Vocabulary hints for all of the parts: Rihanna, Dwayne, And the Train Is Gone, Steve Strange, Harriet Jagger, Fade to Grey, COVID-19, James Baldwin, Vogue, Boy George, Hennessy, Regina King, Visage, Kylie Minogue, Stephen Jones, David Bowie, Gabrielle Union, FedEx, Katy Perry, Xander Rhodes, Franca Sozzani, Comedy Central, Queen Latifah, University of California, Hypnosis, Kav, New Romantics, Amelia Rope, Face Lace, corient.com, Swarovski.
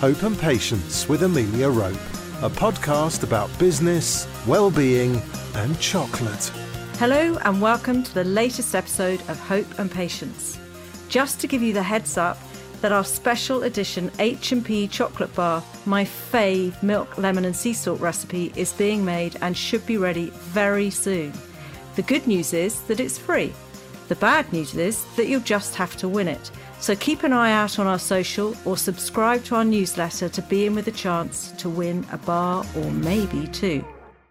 Hope and Patience with Amelia Rope, a podcast about business, well-being and chocolate. Hello and welcome to the latest episode of Hope and Patience. Just to give you the heads up that our special edition H&P chocolate bar, my fave milk, lemon and sea salt recipe, is being made and should be ready very soon. The good news is that it's free. The bad news is that you'll just have to win it. So keep an eye out on our social or subscribe to our newsletter to be in with a chance to win a bar or maybe two.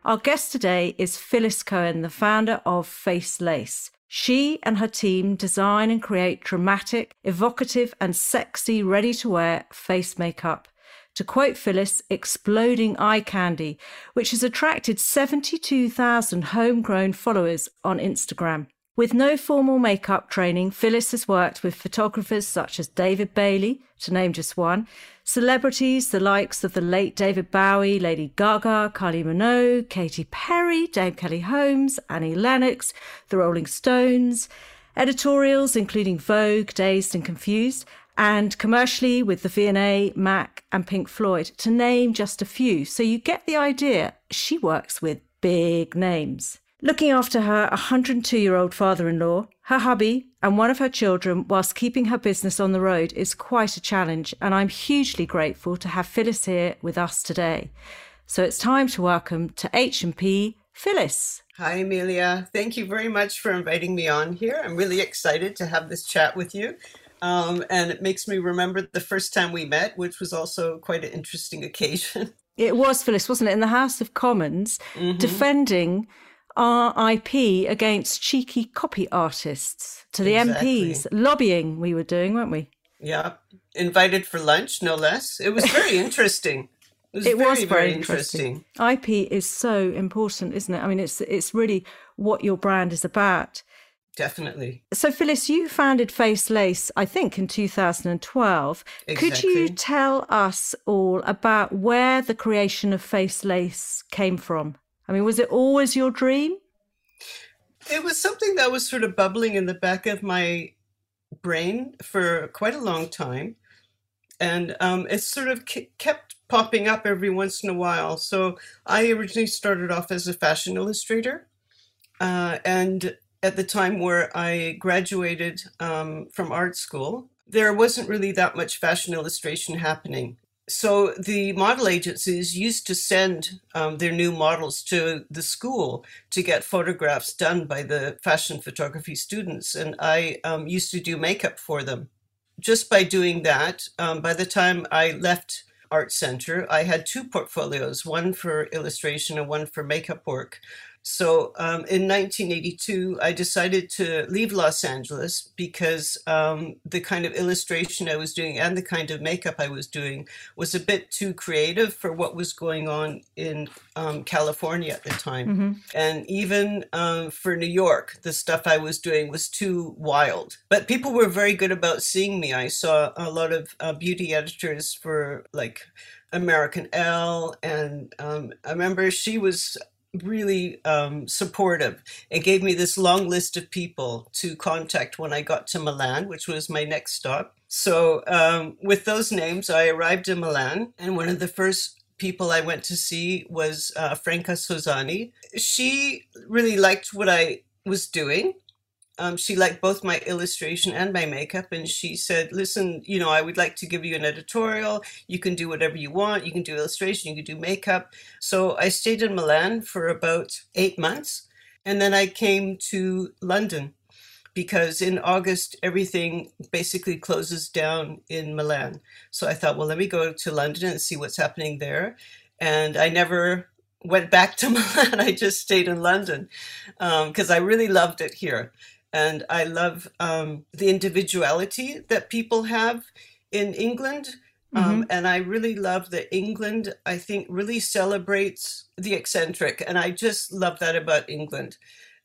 Our guest today is Phyllis Cohen, the founder of Face Lace. She and her team design and create dramatic, evocative and sexy ready-to-wear face makeup. To quote Phyllis, exploding eye candy, which has attracted 72,000 homegrown followers on Instagram. With no formal makeup training, Phyllis has worked with photographers such as David Bailey, to name just one, celebrities the likes of the late David Bowie, Lady Gaga, Kylie Minogue, Katy Perry, Dame Kelly Holmes, Annie Lennox, the Rolling Stones, editorials including Vogue, Dazed and Confused, and commercially with the V&A, Mac and Pink Floyd, to name just a few. So you get the idea, she works with big names. Looking after her 102-year-old father-in-law, her hubby, and one of her children whilst keeping her business on the road is quite a challenge, and I'm hugely grateful to have Phyllis here with us today. So it's time to welcome to H&P, Phyllis. Hi, Amelia. Thank you very much for inviting me on here. I'm really excited to have this chat with you. And it makes me remember the first time we met, which was also quite an interesting occasion. It was, Phyllis, wasn't it? In the House of Commons, defending our IP against cheeky copy artists to the MPs. Lobbying we were doing, weren't we? Yeah. Invited for lunch, no less. It was very interesting. It was very, very interesting. IP is so important, isn't it? I mean, it's really what your brand is about. Definitely. So, Phyllis, you founded Face Lace, I think, in 2012. Exactly. Could you tell us all about where the creation of Face Lace came from? I mean, was it always your dream? It was something that was sort of bubbling in the back of my brain for quite a long time. And it sort of kept popping up every once in a while. So I originally started off as a fashion illustrator. And at the time where I graduated from art school, there wasn't really that much fashion illustration happening. So the model agencies used to send their new models to the school to get photographs done by the fashion photography students. And I used to do makeup for them. Just by doing that, by the time I left Art Center, I had two portfolios, one for illustration and one for makeup work. So in 1982, I decided to leave Los Angeles because the kind of illustration I was doing and the kind of makeup I was doing was a bit too creative for what was going on in California at the time. And even for New York, the stuff I was doing was too wild. But people were very good about seeing me. I saw a lot of beauty editors for like American Elle. And I remember she was really supportive. It gave me this long list of people to contact when I got to Milan, which was my next stop. So with those names, I arrived in Milan, and one of the first people I went to see was Franca Sozzani. She really liked what I was doing. She liked both my illustration and my makeup. And she said, listen, you know, I would like to give you an editorial. You can do whatever you want. You can do illustration. You can do makeup. So I stayed in Milan for about 8 months. And then I came to London because in August, everything basically closes down in Milan. So I thought, well, let me go to London and see what's happening there. And I never went back to Milan. I just stayed in London because I really loved it here. And I love the individuality that people have in England. And I really love that England, I think, really celebrates the eccentric. And I just love that about England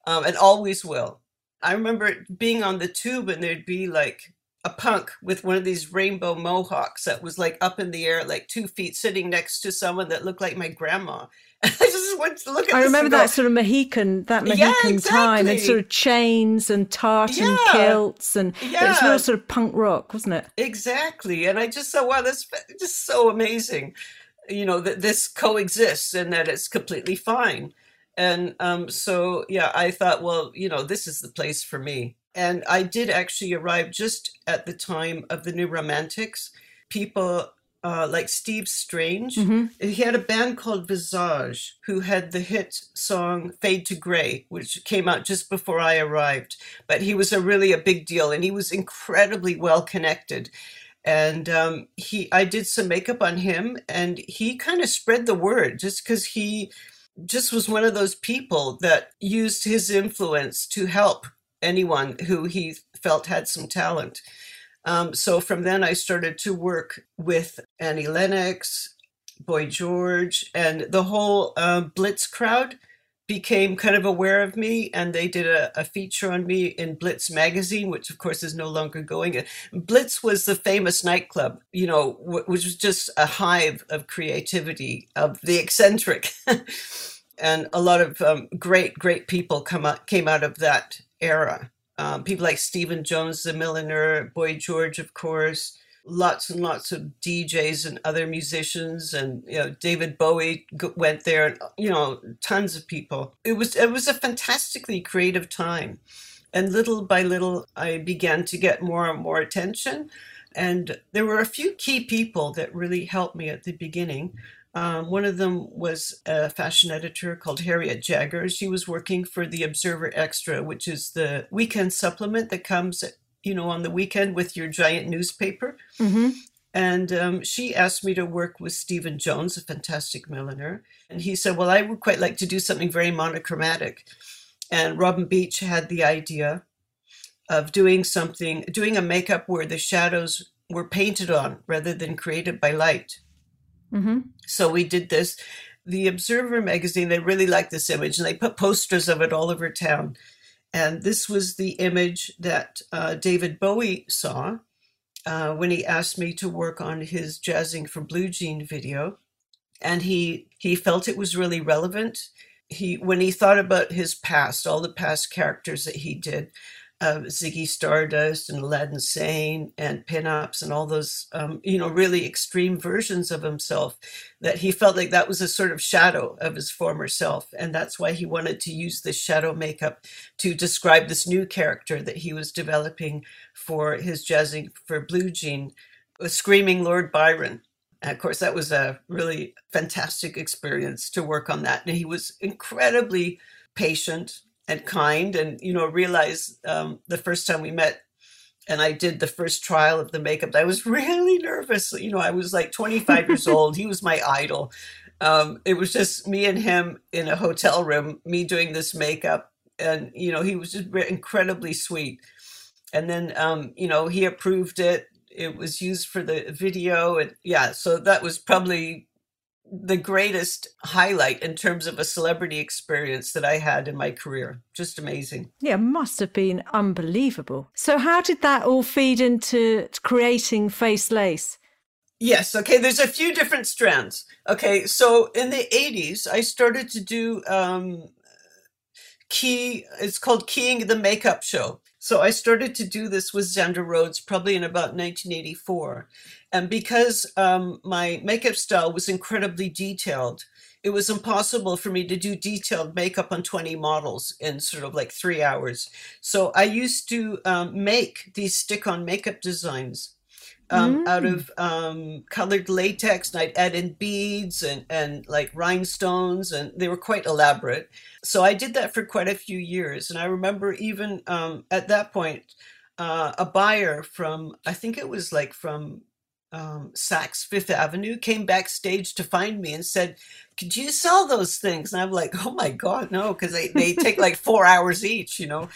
and always will. I remember being on the tube and there'd be like a punk with one of these rainbow mohawks that was like up in the air, like 2 feet, sitting next to someone that looked like my grandma. I just went to look at I remember that sort of Mohican yeah, exactly. time, and sort of chains and tartan yeah. kilts, and yeah. it was real sort of punk rock, wasn't it? Exactly. And I just thought, wow, that's just so amazing, you know, that this coexists and that it's completely fine. And so, yeah, I thought, well, you know, this is the place for me. And I did actually arrive just at the time of the New Romantics. People like Steve Strange. Mm-hmm. He had a band called Visage, who had the hit song Fade to Grey, which came out just before I arrived. But he was a big deal, and he was incredibly well connected. And I did some makeup on him, and he kind of spread the word just because he just was one of those people that used his influence to help anyone who he felt had some talent. So from then I started to work with Annie Lennox, Boy George, and the whole Blitz crowd became kind of aware of me, and they did a feature on me in Blitz magazine, which of course is no longer going. Blitz was the famous nightclub, you know, which was just a hive of creativity, of the eccentric. And a lot of great people came out of that era. People like Stephen Jones, the milliner, Boy George, of course, lots and lots of DJs and other musicians, and you know, David Bowie went there, and you know, tons of people. It was a fantastically creative time, and little by little, I began to get more and more attention. And there were a few key people that really helped me at the beginning. One of them was a fashion editor called Harriet Jagger. She was working for the Observer Extra, which is the weekend supplement that comes, you know, on the weekend with your giant newspaper. Mm-hmm. And she asked me to work with Stephen Jones, a fantastic milliner. And he said, well, I would quite like to do something very monochromatic. And Robin Beach had the idea of doing a makeup where the shadows were painted on rather than created by light. Mm-hmm. So we did this. The Observer magazine, they really liked this image, and they put posters of it all over town. And this was the image that David Bowie saw when he asked me to work on his Jazzing for Blue Jean video. And he felt it was really relevant. When he thought about his past, all the past characters that he did, Ziggy Stardust and Aladdin Sane and Pinups and all those, you know, really extreme versions of himself, that he felt like that was a sort of shadow of his former self. And that's why he wanted to use this shadow makeup to describe this new character that he was developing for his Jazzing for Blue Jean, Screaming Lord Byron. And of course, that was a really fantastic experience to work on that. And he was incredibly patient and kind, and you know, realized the first time we met, and I did the first trial of the makeup, I was really nervous. You know, I was like 25 years old. He was my idol. It was just me and him in a hotel room, me doing this makeup, and you know, he was just incredibly sweet. And then you know, he approved it. It was used for the video, and yeah, so that was probably the greatest highlight in terms of a celebrity experience that I had in my career. Just amazing. Yeah, must have been unbelievable. So how did that all feed into creating Face Lace? Yes, okay, there's a few different strands. Okay, so in the 80s, I started to do it's called Keying the Makeup Show. So I started to do this with Xander Rhodes probably in about 1984. And because my makeup style was incredibly detailed, it was impossible for me to do detailed makeup on 20 models in sort of like 3 hours. So I used to make these stick-on makeup designs out of colored latex, and I'd add in beads and like rhinestones, and they were quite elaborate. So I did that for quite a few years. And I remember even at that point, a buyer from, I think it was like from Saks Fifth Avenue, came backstage to find me and said, could you sell those things? And I'm like, oh my God, no, because they take like 4 hours each, you know?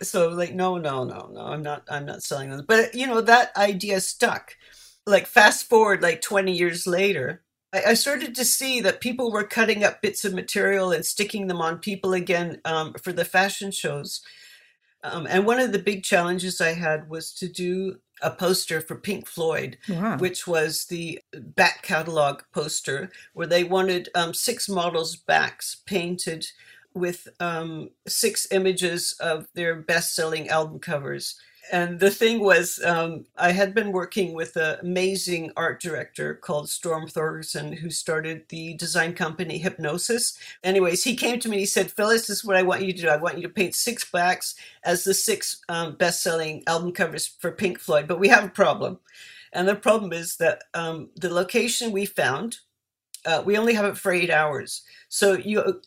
So like, no, I'm not selling those. But you know, that idea stuck. Like fast forward, like 20 years later, I started to see that people were cutting up bits of material and sticking them on people again for the fashion shows. And one of the big challenges I had was to do a poster for Pink Floyd, wow. which was the back catalog poster, where they wanted 6 models' backs painted with 6 images of their best-selling album covers. And the thing was, I had been working with an amazing art director called Storm Thorgerson, who started the design company Hypnosis. Anyways, he came to me and he said, Phyllis, this is what I want you to do. I want you to paint 6 backs as the 6 best-selling album covers for Pink Floyd. But we have a problem. And the problem is that the location we found, we only have it for 8 hours. So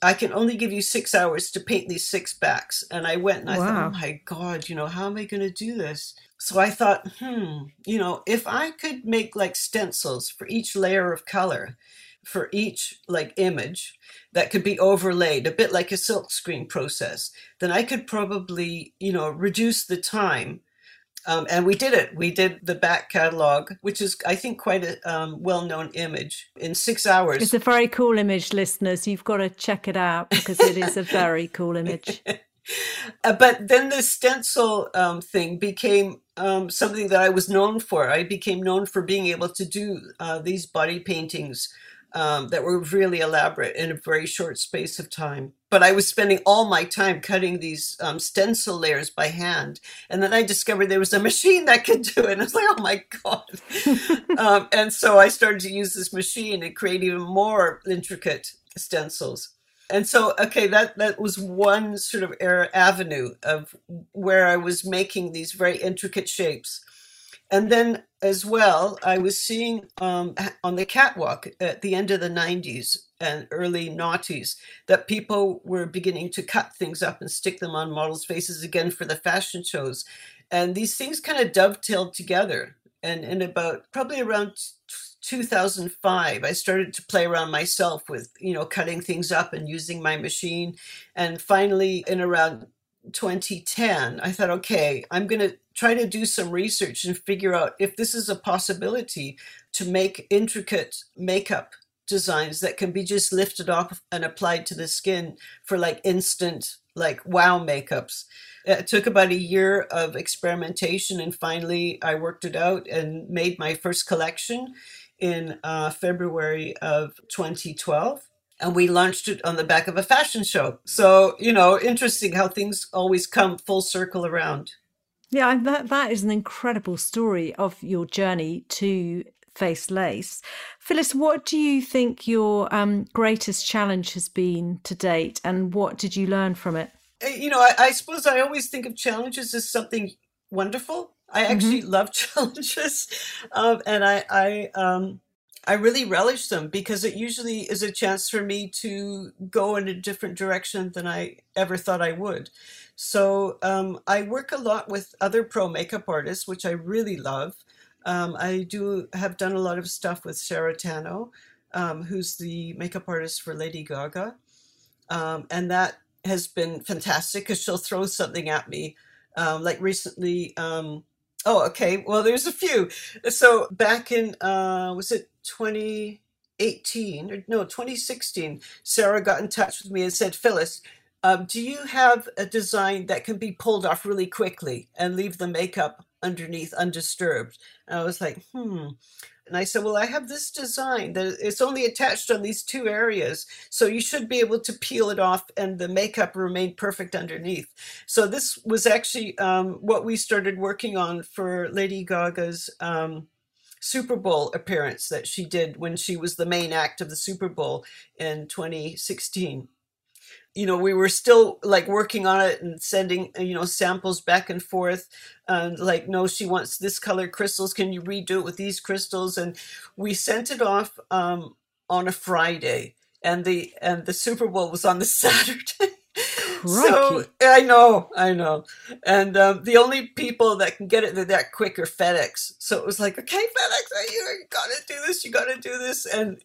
I can only give you 6 hours to paint these 6 backs. And I went and I thought, oh my God, how am I going to do this? So I thought, if I could make like stencils for each layer of color, for each like image that could be overlaid, a bit like a silkscreen process, then I could probably, reduce the time. And we did it. We did the back catalog, which is, I think, quite a well-known image, in 6 hours. It's a very cool image, listeners. You've got to check it out because it is a very cool image. But then the stencil thing became something that I was known for. I became known for being able to do these body paintings that were really elaborate in a very short space of time. But I was spending all my time cutting these stencil layers by hand. And then I discovered there was a machine that could do it. And I was like, oh my God. And so I started to use this machine and create even more intricate stencils. And so, okay, that was one sort of avenue of where I was making these very intricate shapes. And then as well, I was seeing on the catwalk at the end of the 90s and early noughties that people were beginning to cut things up and stick them on models' faces again for the fashion shows. And these things kind of dovetailed together. And in about probably around 2005, I started to play around myself with, cutting things up and using my machine. And finally, in around 2010, I thought, okay, I'm going to try to do some research and figure out if this is a possibility to make intricate makeup designs that can be just lifted off and applied to the skin for like instant, like wow makeups. It took about a year of experimentation, and finally I worked it out and made my first collection in February of 2012. And we launched it on the back of a fashion show. So, interesting how things always come full circle around. Yeah, that is an incredible story of your journey to Face Lace. Phyllis, what do you think your greatest challenge has been to date, and what did you learn from it? I suppose I always think of challenges as something wonderful. I actually love challenges, and I really relish them because it usually is a chance for me to go in a different direction than I ever thought I would. So I work a lot with other pro makeup artists, which I really love. I have done a lot of stuff with Sara Tanno, who's the makeup artist for Lady Gaga. And that has been fantastic because she'll throw something at me. Like recently, there's a few. So back in, 2016, Sarah got in touch with me and said, Phyllis, do you have a design that can be pulled off really quickly and leave the makeup underneath undisturbed? And I was like, And I said, well, I have this design that it's only attached on these 2 areas. So you should be able to peel it off and the makeup remained perfect underneath. So this was actually what we started working on for Lady Gaga's Super Bowl appearance that she did when she was the main act of the Super Bowl in 2016. We were still like working on it and sending, samples back and forth. And like, no, she wants this color crystals. Can you redo it with these crystals? And we sent it off on a Friday, and the Super Bowl was on the Saturday. So I know. And the only people that can get it that quick are FedEx. So it was like, okay, FedEx, you got to do this. And,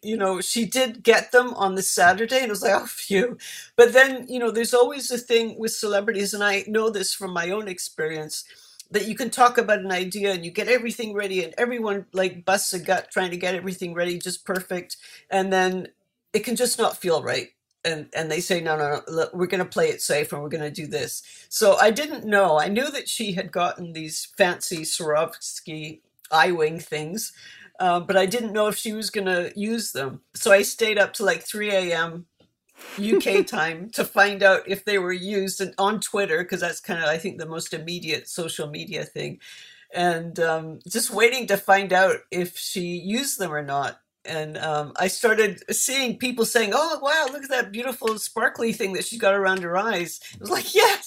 she did get them on the Saturday, and it was like, oh, phew. But then, there's always a thing with celebrities, and I know this from my own experience, that you can talk about an idea and you get everything ready and everyone like busts a gut trying to get everything ready, just perfect. And then it can just not feel right. and they say, no, we're going to play it safe and we're going to do this. So I didn't know. I knew that she had gotten these fancy Swarovski eye-wing things, but I didn't know if she was going to use them. So I stayed up to like 3 a.m. UK time to find out if they were used, and on Twitter, because that's kind of, I think, the most immediate social media thing. And just waiting to find out if she used them or not. And I started seeing people saying, oh, wow, look at that beautiful sparkly thing that she's got around her eyes. It was like, yes.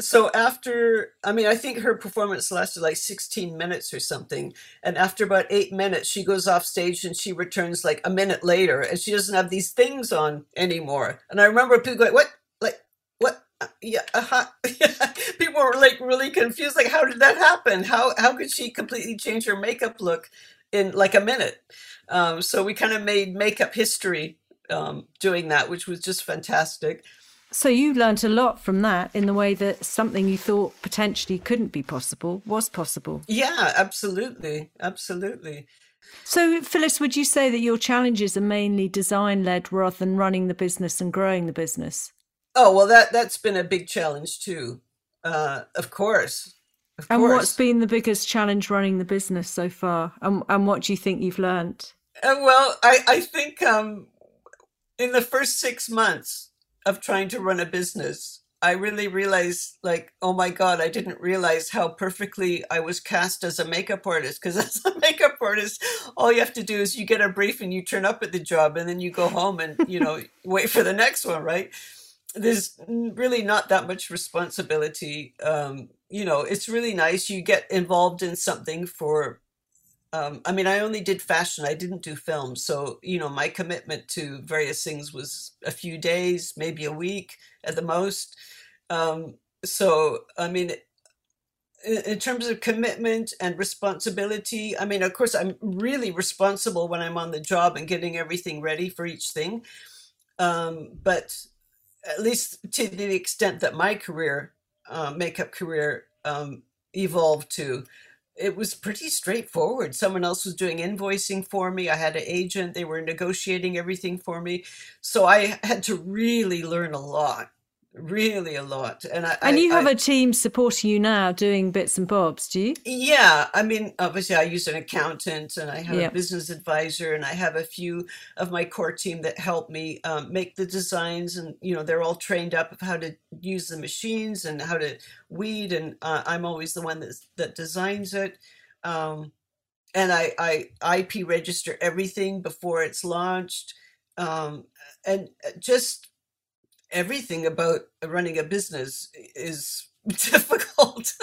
So after, I think her performance lasted like 16 minutes or something. And after about 8 minutes, she goes off stage and she returns like a minute later, and she doesn't have these things on anymore. And I remember people going, what? Yeah, uh-huh. People were like really confused. Like, how did that happen? How could she completely change her makeup look in like a minute? So we kind of made makeup history doing that, which was just fantastic. So you learned a lot from that, in the way that something you thought potentially couldn't be possible was possible. Yeah, absolutely. Absolutely. So Phyllis, would you say that your challenges are mainly design-led rather than running the business and growing the business? Oh, well, that's been a big challenge too. Of course. Of course. What's been the biggest challenge running the business so far? And what do you think you've learned? Well, I think in the first 6 months, of trying to run a business, I really realized, like, oh my God, I didn't realize how perfectly I was cast as a makeup artist. Because as a makeup artist, all you have to do is you get a brief and you turn up at the job, and then you go home and, wait for the next one, right? There's really not that much responsibility. It's really nice. You get involved in something for, I only did fashion. I didn't do film. So, my commitment to various things was a few days, maybe a week at the most. In terms of commitment and responsibility, of course, I'm really responsible when I'm on the job and getting everything ready for each thing. But at least to the extent that my career, makeup career, evolved to, it was pretty straightforward. Someone else was doing invoicing for me. I had an agent. They were negotiating everything for me. So I had to really learn a lot. And you have a team supporting you now doing bits and bobs, do you? Yeah. Obviously I use an accountant, and I have a business advisor, and I have a few of my core team that help me make the designs. And, they're all trained up of how to use the machines and how to weed. And I'm always the one that designs it. And I IP register everything before it's launched. And just everything about running a business is difficult.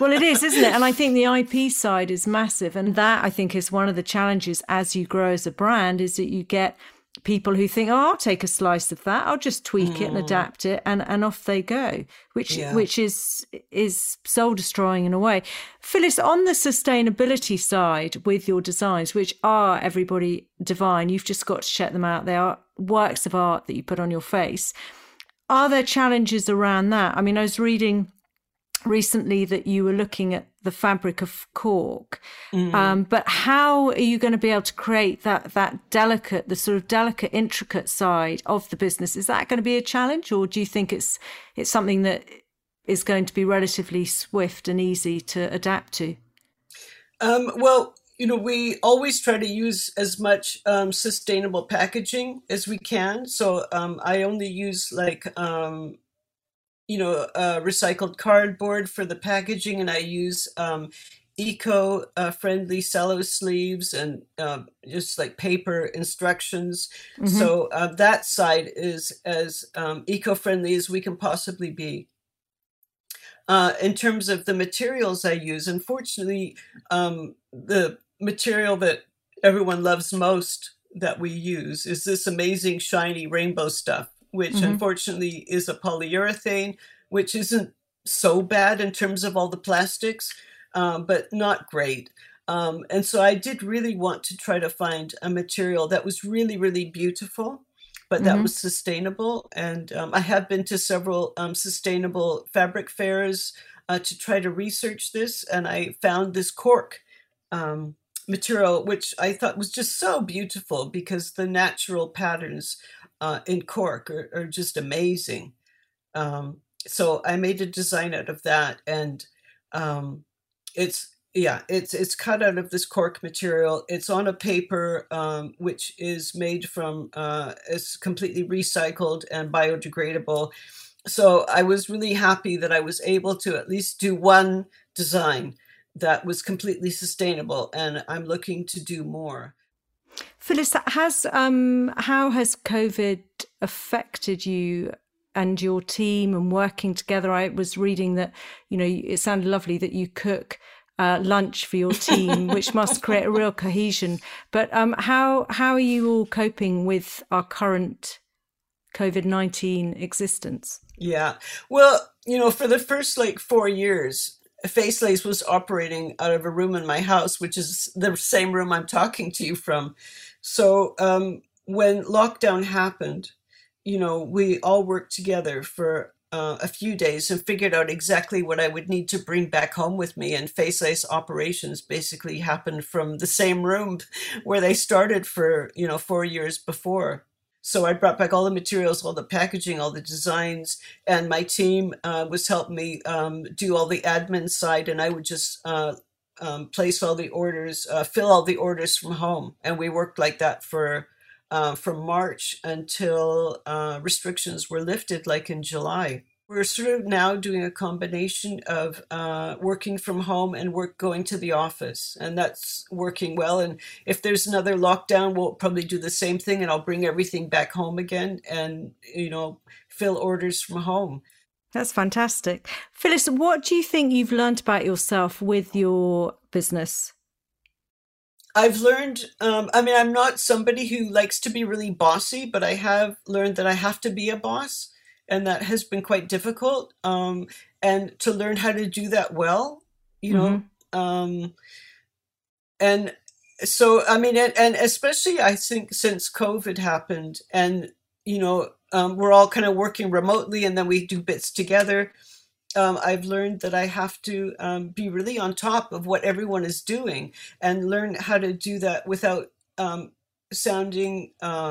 Well, it is, isn't it? And I think the IP side is massive. And that, I think, is one of the challenges as you grow as a brand, is that you get people who think, oh, I'll take a slice of that. I'll just tweak it and adapt it. And off they go, which is soul destroying in a way. Phyllis, on the sustainability side with your designs, which are everybody divine, you've just got to check them out. They are works of art that you put on your face. Are there challenges around that? I was reading recently that you were looking at the fabric of cork, but how are you going to be able to create that delicate, the sort of delicate, intricate side of the business? Is that going to be a challenge, or do you think it's something that is going to be relatively swift and easy to adapt to? We always try to use as much sustainable packaging as we can. So I only use recycled cardboard for the packaging, and I use eco-friendly cello sleeves and just like paper instructions. Mm-hmm. So that side is as eco-friendly as we can possibly be. In terms of the materials I use, unfortunately, the material that everyone loves most that we use is this amazing shiny rainbow stuff, which unfortunately is a polyurethane, which isn't so bad in terms of all the plastics, but not great. And so I did really want to try to find a material that was really, really beautiful, but that was sustainable. And I have been to several sustainable fabric fairs to try to research this. And I found this cork material, which I thought was just so beautiful because the natural patterns in cork are just amazing. So I made a design out of that, and it's cut out of this cork material. It's on a paper which is made from it's completely recycled and biodegradable. So I was really happy that I was able to at least do one design that was completely sustainable, and I'm looking to do more. Phyllis, how has COVID affected you and your team and working together? I was reading that, you know, it sounded lovely that you cook lunch for your team, which must create a real cohesion. But how are you all coping with our current COVID-19 existence? Yeah, well, you know, for the first 4 years, Face Lace was operating out of a room in my house, which is the same room I'm talking to you from. So when lockdown happened, you know, we all worked together for a few days and figured out exactly what I would need to bring back home with me. And Face Lace operations basically happened from the same room where they started for, 4 years before. So I brought back all the materials, all the packaging, all the designs, and my team was helping me do all the admin side. And I would just place all the orders, fill all the orders from home. And we worked like that from March until restrictions were lifted, like in July. We're sort of now doing a combination of working from home and going to the office, and that's working well. And if there's another lockdown, we'll probably do the same thing, and I'll bring everything back home again and, fill orders from home. That's fantastic. Phyllis, what do you think you've learned about yourself with your business? I've learned, I'm not somebody who likes to be really bossy, but I have learned that I have to be a boss, and that has been quite difficult. And to learn how to do that well, mm-hmm. And so, and especially I think since COVID happened and, we're all kind of working remotely and then we do bits together. I've learned that I have to be really on top of what everyone is doing and learn how to do that without sounding, to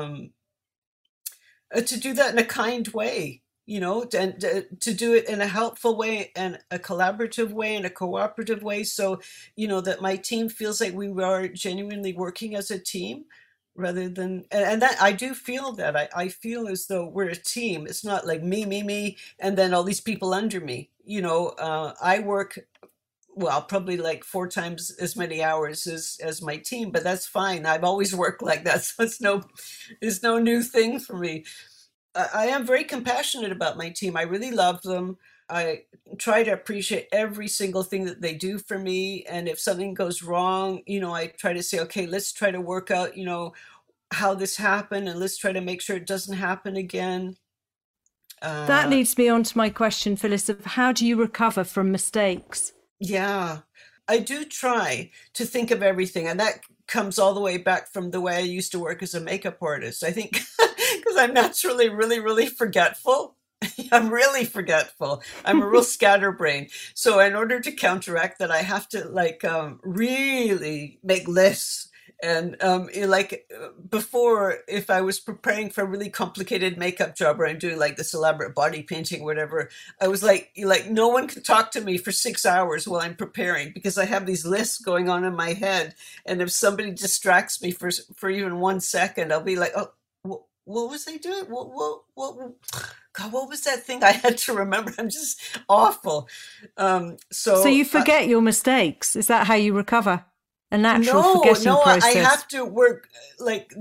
do that in a kind way, and to do it in a helpful way and a collaborative way and a cooperative way. So, that my team feels like we are genuinely working as a team rather than, and that I do feel that. I feel as though we're a team. It's not like me, and then all these people under me. I work, probably 4 times as many hours as my team, but that's fine. I've always worked like that, so it's no new thing for me. I am very compassionate about my team. I really love them. I try to appreciate every single thing that they do for me. And if something goes wrong, I try to say, okay, let's try to work out, how this happened, and let's try to make sure it doesn't happen again. That leads me on to my question, Phyllis, of how do you recover from mistakes? Yeah, I do try to think of everything. And that comes all the way back from the way I used to work as a makeup artist, I think, because I'm naturally really, really forgetful. I'm really forgetful. I'm a real scatterbrain. So in order to counteract that, I have to really make lists. And before, if I was preparing for a really complicated makeup job, or I'm doing this elaborate body painting, whatever, I was like no one could talk to me for 6 hours while I'm preparing, because I have these lists going on in my head. And if somebody distracts me for even 1 second, I'll be like, oh, what was I doing? God, what was that thing I had to remember? I'm just awful. So you forget your mistakes. Is that how you recover? A natural forgetting process? No, I have to work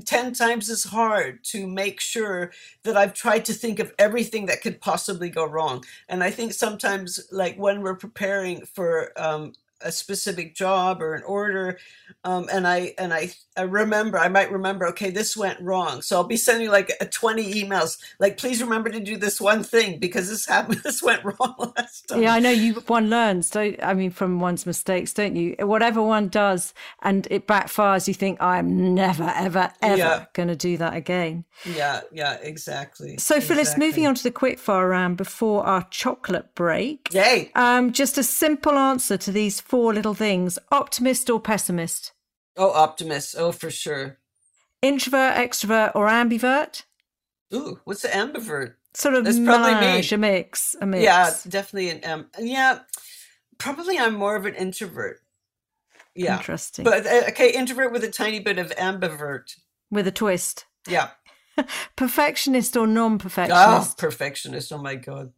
10 times as hard to make sure that I've tried to think of everything that could possibly go wrong. And I think sometimes when we're preparing for a specific job or an order, and I remember, I might remember, okay, this went wrong, so I'll be sending 20 emails, please remember to do this one thing because this happened, this went wrong last time. Yeah, I know one learns, from one's mistakes, don't you? Whatever one does and it backfires, you think, I'm never, ever, ever going to do that again. Yeah, exactly. So Phyllis, moving on to the quickfire round before our chocolate break. Yay! Just a simple answer to these 4 little things. Optimist or pessimist? Oh, optimist. Oh, for sure. Introvert, extrovert, or ambivert? Ooh, what's the ambivert? Sort of probably a mix. A mix. Yeah, definitely an yeah, probably I'm more of an introvert. Yeah. Interesting. But okay, introvert with a tiny bit of ambivert. With a twist. Yeah. Perfectionist or non-perfectionist? Oh, perfectionist. Oh, my God.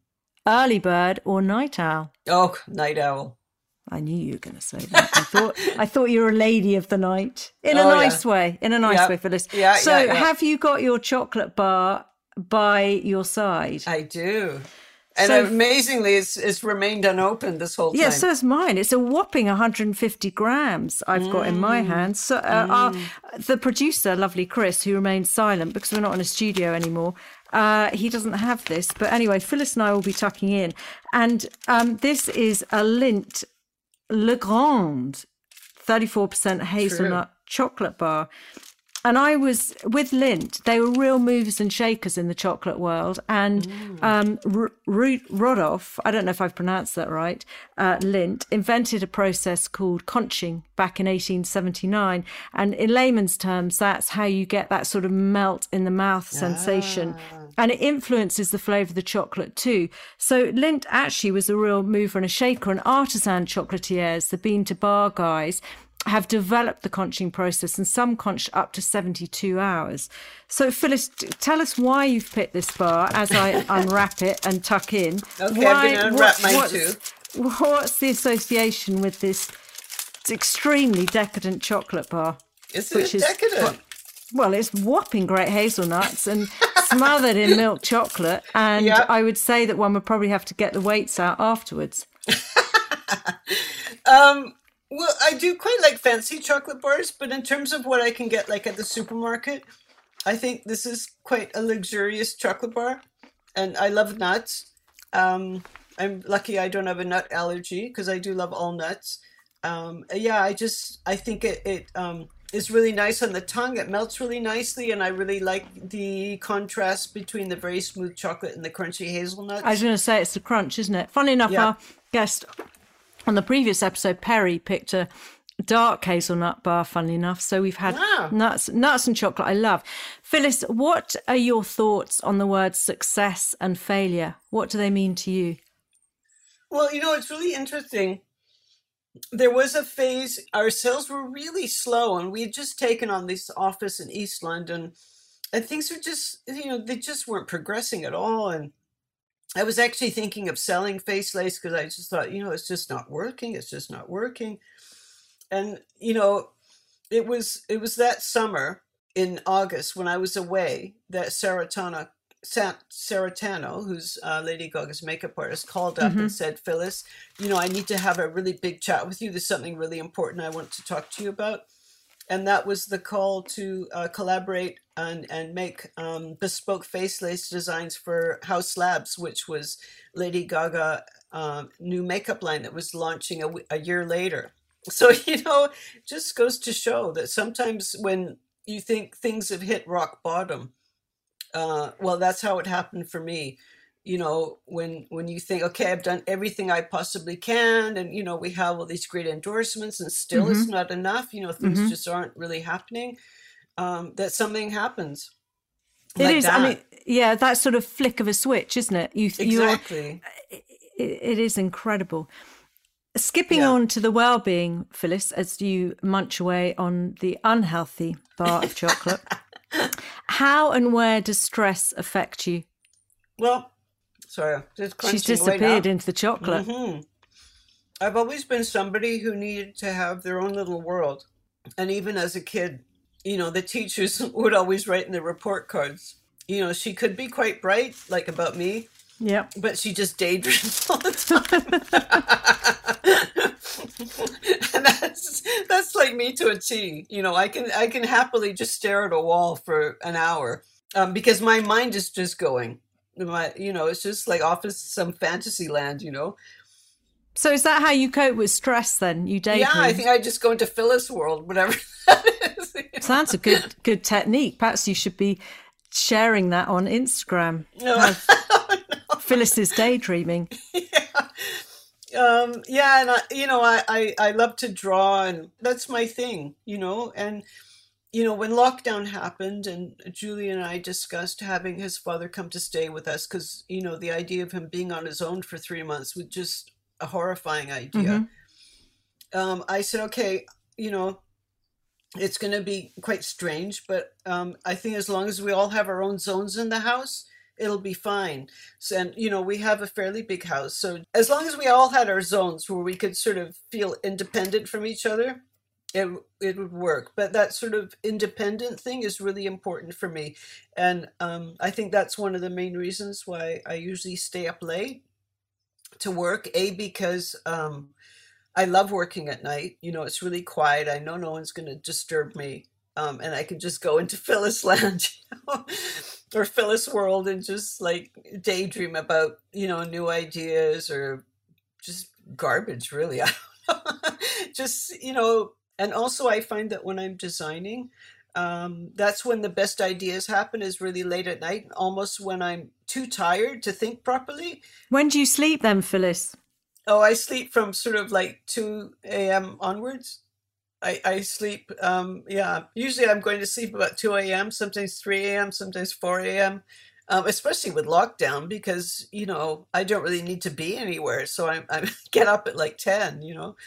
Early bird or night owl? Oh, night owl. I knew you were going to say that. I thought you were a lady of the night. In a nice way. In a nice way, Phyllis. Yeah, so have you got your chocolate bar by your side? I do. And so, amazingly, it's remained unopened this whole time. Yeah, so is mine. It's a whopping 150 grams I've got in my hands. So the producer, lovely Chris, who remains silent because we're not in a studio anymore, he doesn't have this. But anyway, Phyllis and I will be tucking in. And this is a Lindt Le Grand 34% hazelnut chocolate bar. And I was with Lindt. They were real movers and shakers in the chocolate world. And Rodolphe, I don't know if I've pronounced that right, Lindt, invented a process called conching back in 1879. And in layman's terms, that's how you get that sort of melt in the mouth sensation. And it influences the flavour of the chocolate too. So Lindt actually was a real mover and a shaker. And artisan chocolatiers, the bean-to-bar guys, have developed the conching process, and some conch up to 72 hours. So, Phyllis, tell us why you've picked this bar as I unwrap it and tuck in. Okay, I'm going to unwrap mine too. What's the association with this extremely decadent chocolate bar? Is it decadent? Well, it's whopping great hazelnuts and smothered in milk chocolate. And I would say that one would probably have to get the weights out afterwards. Well, I do quite like fancy chocolate bars, but in terms of what I can get like at the supermarket, I think this is quite a luxurious chocolate bar. And I love nuts. I'm lucky I don't have a nut allergy because I do love all nuts. I think it is really nice on the tongue. It melts really nicely. And I really like the contrast between the very smooth chocolate and the crunchy hazelnuts. I was going to say it's the crunch, isn't it? Funny enough, our guest on the previous episode, Perry picked a dark hazelnut bar, funnily enough. So we've had nuts and chocolate. I love. Phyllis, what are your thoughts on the words success and failure? What do they mean to you? Well, you know, it's really interesting. There was a phase, our sales were really slow, and we had just taken on this office in East London. And things were just, you know, they just weren't progressing at all. And I was actually thinking of selling Face Lace because I just thought, you know, it's just not working. It's just not working. And, you know, it was that summer in August when I was away that Sara Tanno, who's Lady Gaga's makeup artist, called up and said, Phyllis, you know, I need to have a really big chat with you. There's something really important I want to talk to you about. And that was the call to collaborate and make bespoke face lace designs for House Labs, which was Lady Gaga new makeup line that was launching a year later. So, you know, it just goes to show that sometimes when you think things have hit rock bottom, well, that's how it happened for me. You know, when you think, okay, I've done everything I possibly can, and, you know, we have all these great endorsements and still it's not enough, you know, things just aren't really happening, that something happens. That. I mean, yeah, that sort of flick of a switch, isn't it? Exactly. It is incredible. Skipping on to the well-being, Phyllis, as you munch away on the unhealthy bar of chocolate, how and where does stress affect you? Well, sorry, she's disappeared into the chocolate. I've always been somebody who needed to have their own little world. And even as a kid, you know, the teachers would always write in the report cards, you know, she could be quite bright, like about me. Yeah. But she just daydreams all the time. And that's like me to a T. You know, I can happily just stare at a wall for an hour because my mind is just going. You know, it's just like some fantasy land, you know. So is that how you cope with stress then? You daydream? Yeah, I think I just go into Phyllis world, whatever that is. You know? Sounds a good technique. Perhaps you should be sharing that on Instagram. No. Phyllis is daydreaming. Yeah. Yeah, and I love to draw, and that's my thing, you know. And you know, when lockdown happened, and Julie and I discussed having his father come to stay with us, because you know, the idea of him being on his own for 3 months was just a horrifying idea. Mm-hmm. I said, okay, you know, it's going to be quite strange, but I think as long as we all have our own zones in the house, it'll be fine. So, and, you know, we have a fairly big house. So as long as we all had our zones where we could sort of feel independent from each other, it would work. But that sort of independent thing is really important for me. And I think that's one of the main reasons why I usually stay up late to work. A, because I love working at night. You know, it's really quiet. I know no one's going to disturb me. And I can just go into Phyllis Land, you know, or Phyllis World, and just like daydream about, you know, new ideas or just garbage, really. I don't know. Just, you know, and also I find that when I'm designing, that's when the best ideas happen, is really late at night, almost when I'm too tired to think properly. When do you sleep then, Phyllis? Oh, I sleep from sort of like 2 a.m. onwards. I sleep, yeah, usually I'm going to sleep about 2 a.m., sometimes 3 a.m., sometimes 4 a.m., especially with lockdown, because, you know, I don't really need to be anywhere. So I get up at like 10, you know.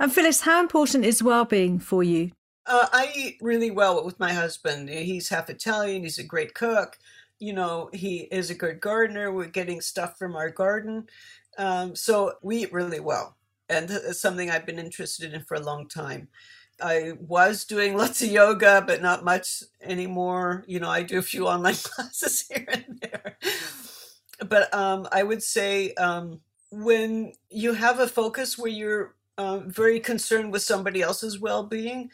And Phyllis, how important is well-being for you? I eat really well with my husband. He's half Italian. He's a great cook. You know, he is a good gardener. We're getting stuff from our garden. So we eat really well. And it's something I've been interested in for a long time. I was doing lots of yoga, but not much anymore. You know, I do a few online classes here and there. But I would say when you have a focus where you're very concerned with somebody else's well-being,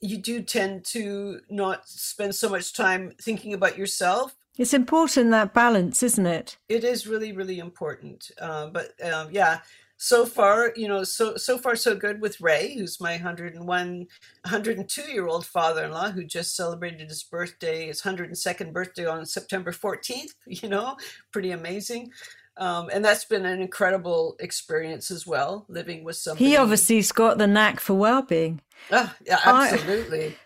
you do tend to not spend so much time thinking about yourself. It's important, that balance, isn't it? It is really, really important. Yeah. So far, you know, so far so good with Ray, who's my 102-year-old father-in-law, who just celebrated his birthday, his 102nd birthday on September 14th, you know, pretty amazing. And that's been an incredible experience as well, living with somebody. He obviously's got the knack for well-being. Oh, yeah, absolutely.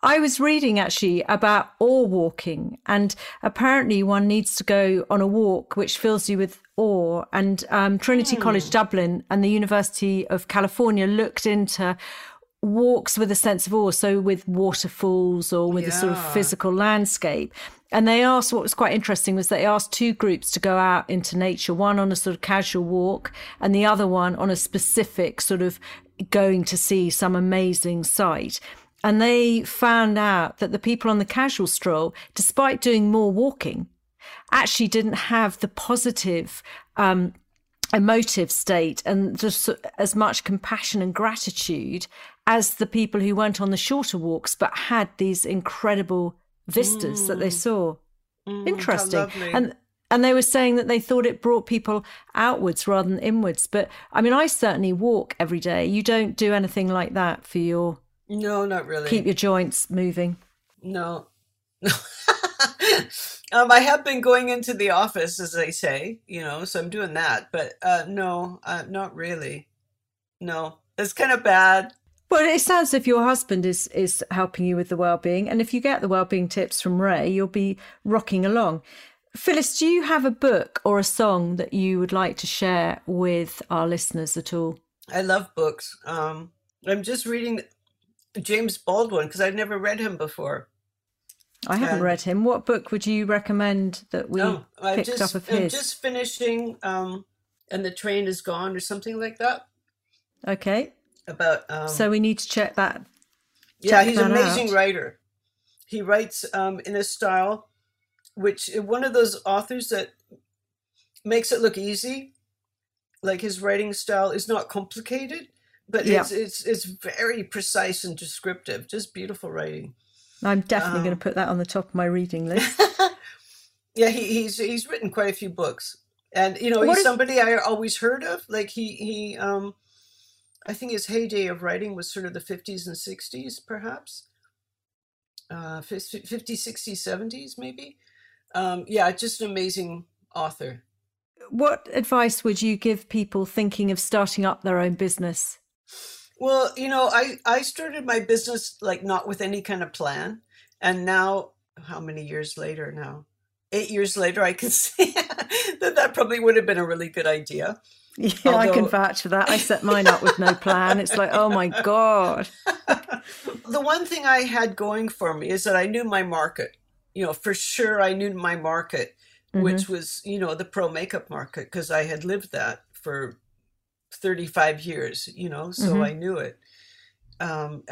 I was reading actually about awe walking, and apparently one needs to go on a walk which fills you with awe. And Trinity College Dublin and the University of California looked into walks with a sense of awe, so with waterfalls or with a sort of physical landscape. And they asked, what was quite interesting was they asked two groups to go out into nature, one on a sort of casual walk and the other one on a specific sort of going to see some amazing sight. And they found out that the people on the casual stroll, despite doing more walking, actually didn't have the positive emotive state and just as much compassion and gratitude as the people who went on the shorter walks but had these incredible vistas that they saw. Interesting. And they were saying that they thought it brought people outwards rather than inwards. But, I mean, I certainly walk every day. You don't do anything like that for your... No, not really. Keep your joints moving. No. I have been going into the office, as they say, you know, so I'm doing that. But no, not really. No, it's kind of bad. Well, it sounds as if your husband is helping you with the well-being. And if you get the well-being tips from Ray, you'll be rocking along. Phyllis, do you have a book or a song that you would like to share with our listeners at all? I love books. I'm just reading... James Baldwin, because I've never read him before. I haven't read him. What book would you recommend that we picked up of his? I'm just finishing And the Train Is Gone or something like that. Okay. About so we need to check that. Yeah, he's an amazing writer. He writes in a style which one of those authors that makes it look easy. Like his writing style is not complicated. But it's very precise and descriptive, just beautiful writing. I'm definitely going to put that on the top of my reading list. Yeah, he's written quite a few books, and you know he's somebody I always heard of. Like he I think his heyday of writing was sort of the 50s and 60s, perhaps 50s, 60s, 70s, maybe. Yeah, just an amazing author. what advice would you give people thinking of starting up their own business? Well, you know, I started my business like not with any kind of plan. And now, how many years later now? 8 years later, I can see that probably would have been a really good idea. Yeah, although... I can vouch for that. I set mine up with no plan. It's like, oh my God. The one thing I had going for me is that I knew my market. You know, for sure I knew my market, mm-hmm. which was, you know, the pro makeup market, because I had lived that for 35 years, you know, so mm-hmm. I knew it. And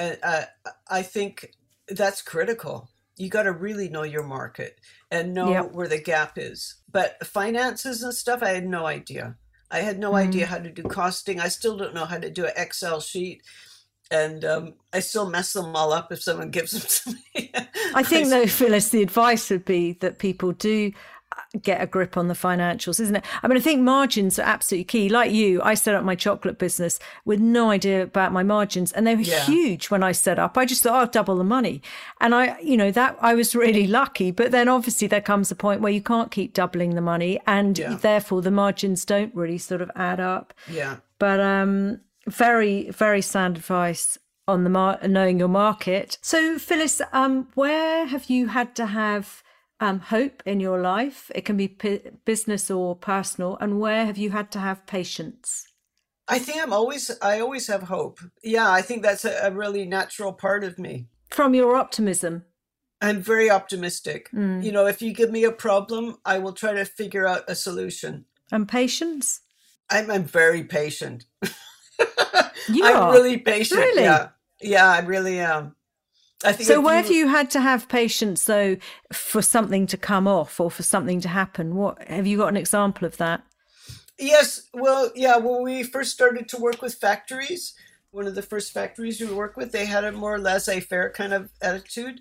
I think that's critical. You got to really know your market and know yep. where the gap is. But finances and stuff, I had no idea. I had no mm-hmm. idea how to do costing. I still don't know how to do an Excel sheet. And I still mess them all up if someone gives them to me. I think, though, Phyllis, the advice would be that people do get a grip on the financials, isn't it? I mean, I think margins are absolutely key. Like you, I set up my chocolate business with no idea about my margins, and they were yeah. huge when I set up. I just thought, I'll double the money. And I, you know, that I was really lucky. But then obviously there comes a point where you can't keep doubling the money, and yeah. therefore the margins don't really sort of add up. Yeah. But very, very sound advice on the knowing your market. So Phyllis, where have you had to have hope in your life? It can be business or personal. And where have you had to have patience? I think I always have hope. Yeah, I think that's a really natural part of me. From your optimism. I'm very optimistic. Mm. You know, if you give me a problem, I will try to figure out a solution. And patience? I'm very patient. I'm really patient. Really? Yeah, I really am. I think so. Where have you had to have patience, though, for something to come off or for something to happen? What have you got an example of that? Yes. Well, yeah. When we first started to work with factories, one of the first factories we worked with, they had a more laissez-faire kind of attitude,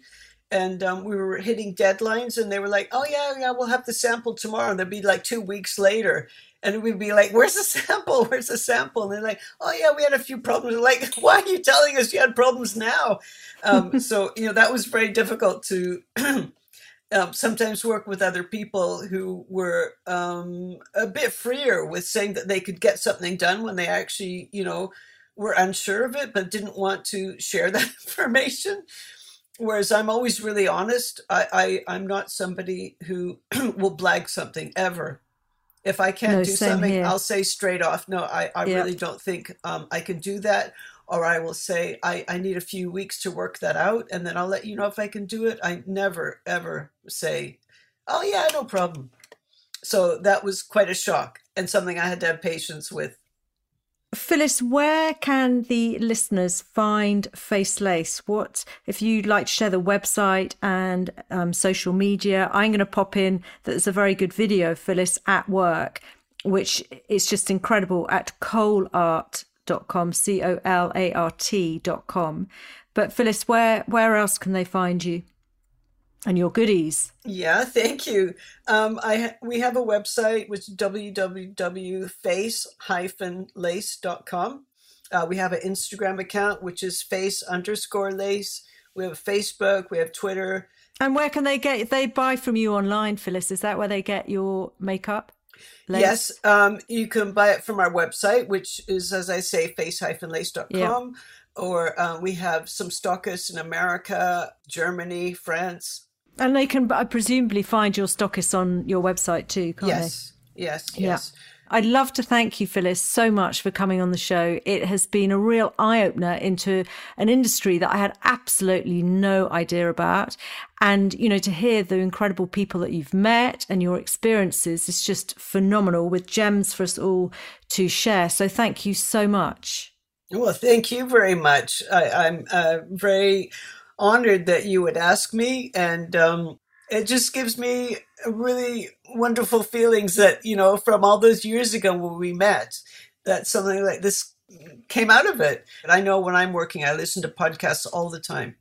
and we were hitting deadlines, and they were like, "Oh yeah, we'll have the sample tomorrow." And there'd be like 2 weeks later. And we'd be like, where's the sample? Where's the sample? And they're like, oh, yeah, we had a few problems. Like, why are you telling us you had problems now? So, you know, that was very difficult to sometimes work with other people who were a bit freer with saying that they could get something done when they actually, you know, were unsure of it, but didn't want to share that information. Whereas I'm always really honest. I'm not somebody who will blag something ever. If I can't do something, here. I'll say straight off, no, I yep. really don't think I can do that. Or I will say, I need a few weeks to work that out. And then I'll let you know if I can do it. I never, ever say, oh, yeah, no problem. So that was quite a shock and something I had to have patience with. Phyllis, where can the listeners find Face Lace? What, if you'd like to share the website and social media, I'm going to pop in that there's a very good video of Phyllis at work, which is just incredible at colart.com, colart.com. But Phyllis, where else can they find you and your goodies? Yeah, thank you. We have a website, which is www.face-lace.com. We have an Instagram account, which is face_lace. We have Facebook, we have Twitter. And where can they buy from you online, Phyllis? Is that where they get your makeup? Lace? Yes, you can buy it from our website, which is, as I say, face-lace.com. Yeah. Or we have some stockists in America, Germany, France. And they can presumably find your stockists on your website too, can't they? Yes. Yeah. I'd love to thank you, Phyllis, so much for coming on the show. It has been a real eye-opener into an industry that I had absolutely no idea about. And, you know, to hear the incredible people that you've met and your experiences is just phenomenal, with gems for us all to share. So thank you so much. Well, thank you very much. I'm very honored that you would ask me, and it just gives me really wonderful feelings that, you know, from all those years ago when we met, that something like this came out of it. And I know when I'm working, I listen to podcasts all the time.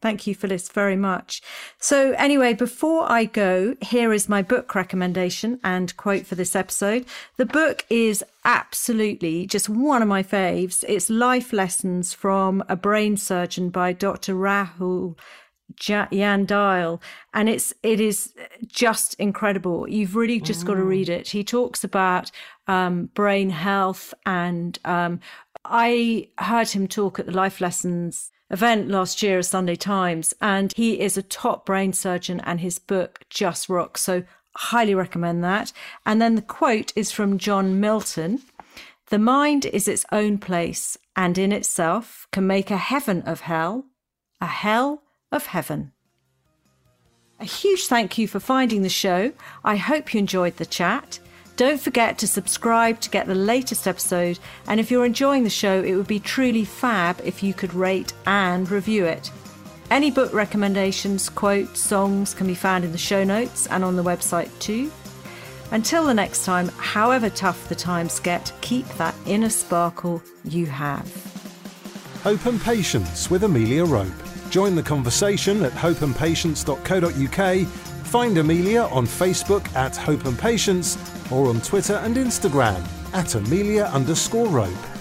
Thank you, Phyllis, very much. So anyway, before I go, here is my book recommendation and quote for this episode. The book is absolutely just one of my faves. It's Life Lessons from a Brain Surgeon by Dr. Rahul Jan Dial, and it is just incredible. You've really just got to read it. He talks about brain health, and I heard him talk at the Life Lessons event last year at Sunday Times, and he is a top brain surgeon, and his book just rocks. So highly recommend that. And then the quote is from John Milton. The mind is its own place, and in itself can make a heaven of hell, a hell of heaven. A huge thank you for finding the show. I hope you enjoyed the chat. Don't forget to subscribe to get the latest episode. And if you're enjoying the show, it would be truly fab if you could rate and review it. Any book recommendations, quotes, songs can be found in the show notes and on the website too. Until the next time, however tough the times get, keep that inner sparkle you have. Hope and Patience with Amelia Rope. Join the conversation at hopeandpatience.co.uk. Find Amelia on Facebook at Hope and Patience, or on Twitter and Instagram at Amelia_Rope.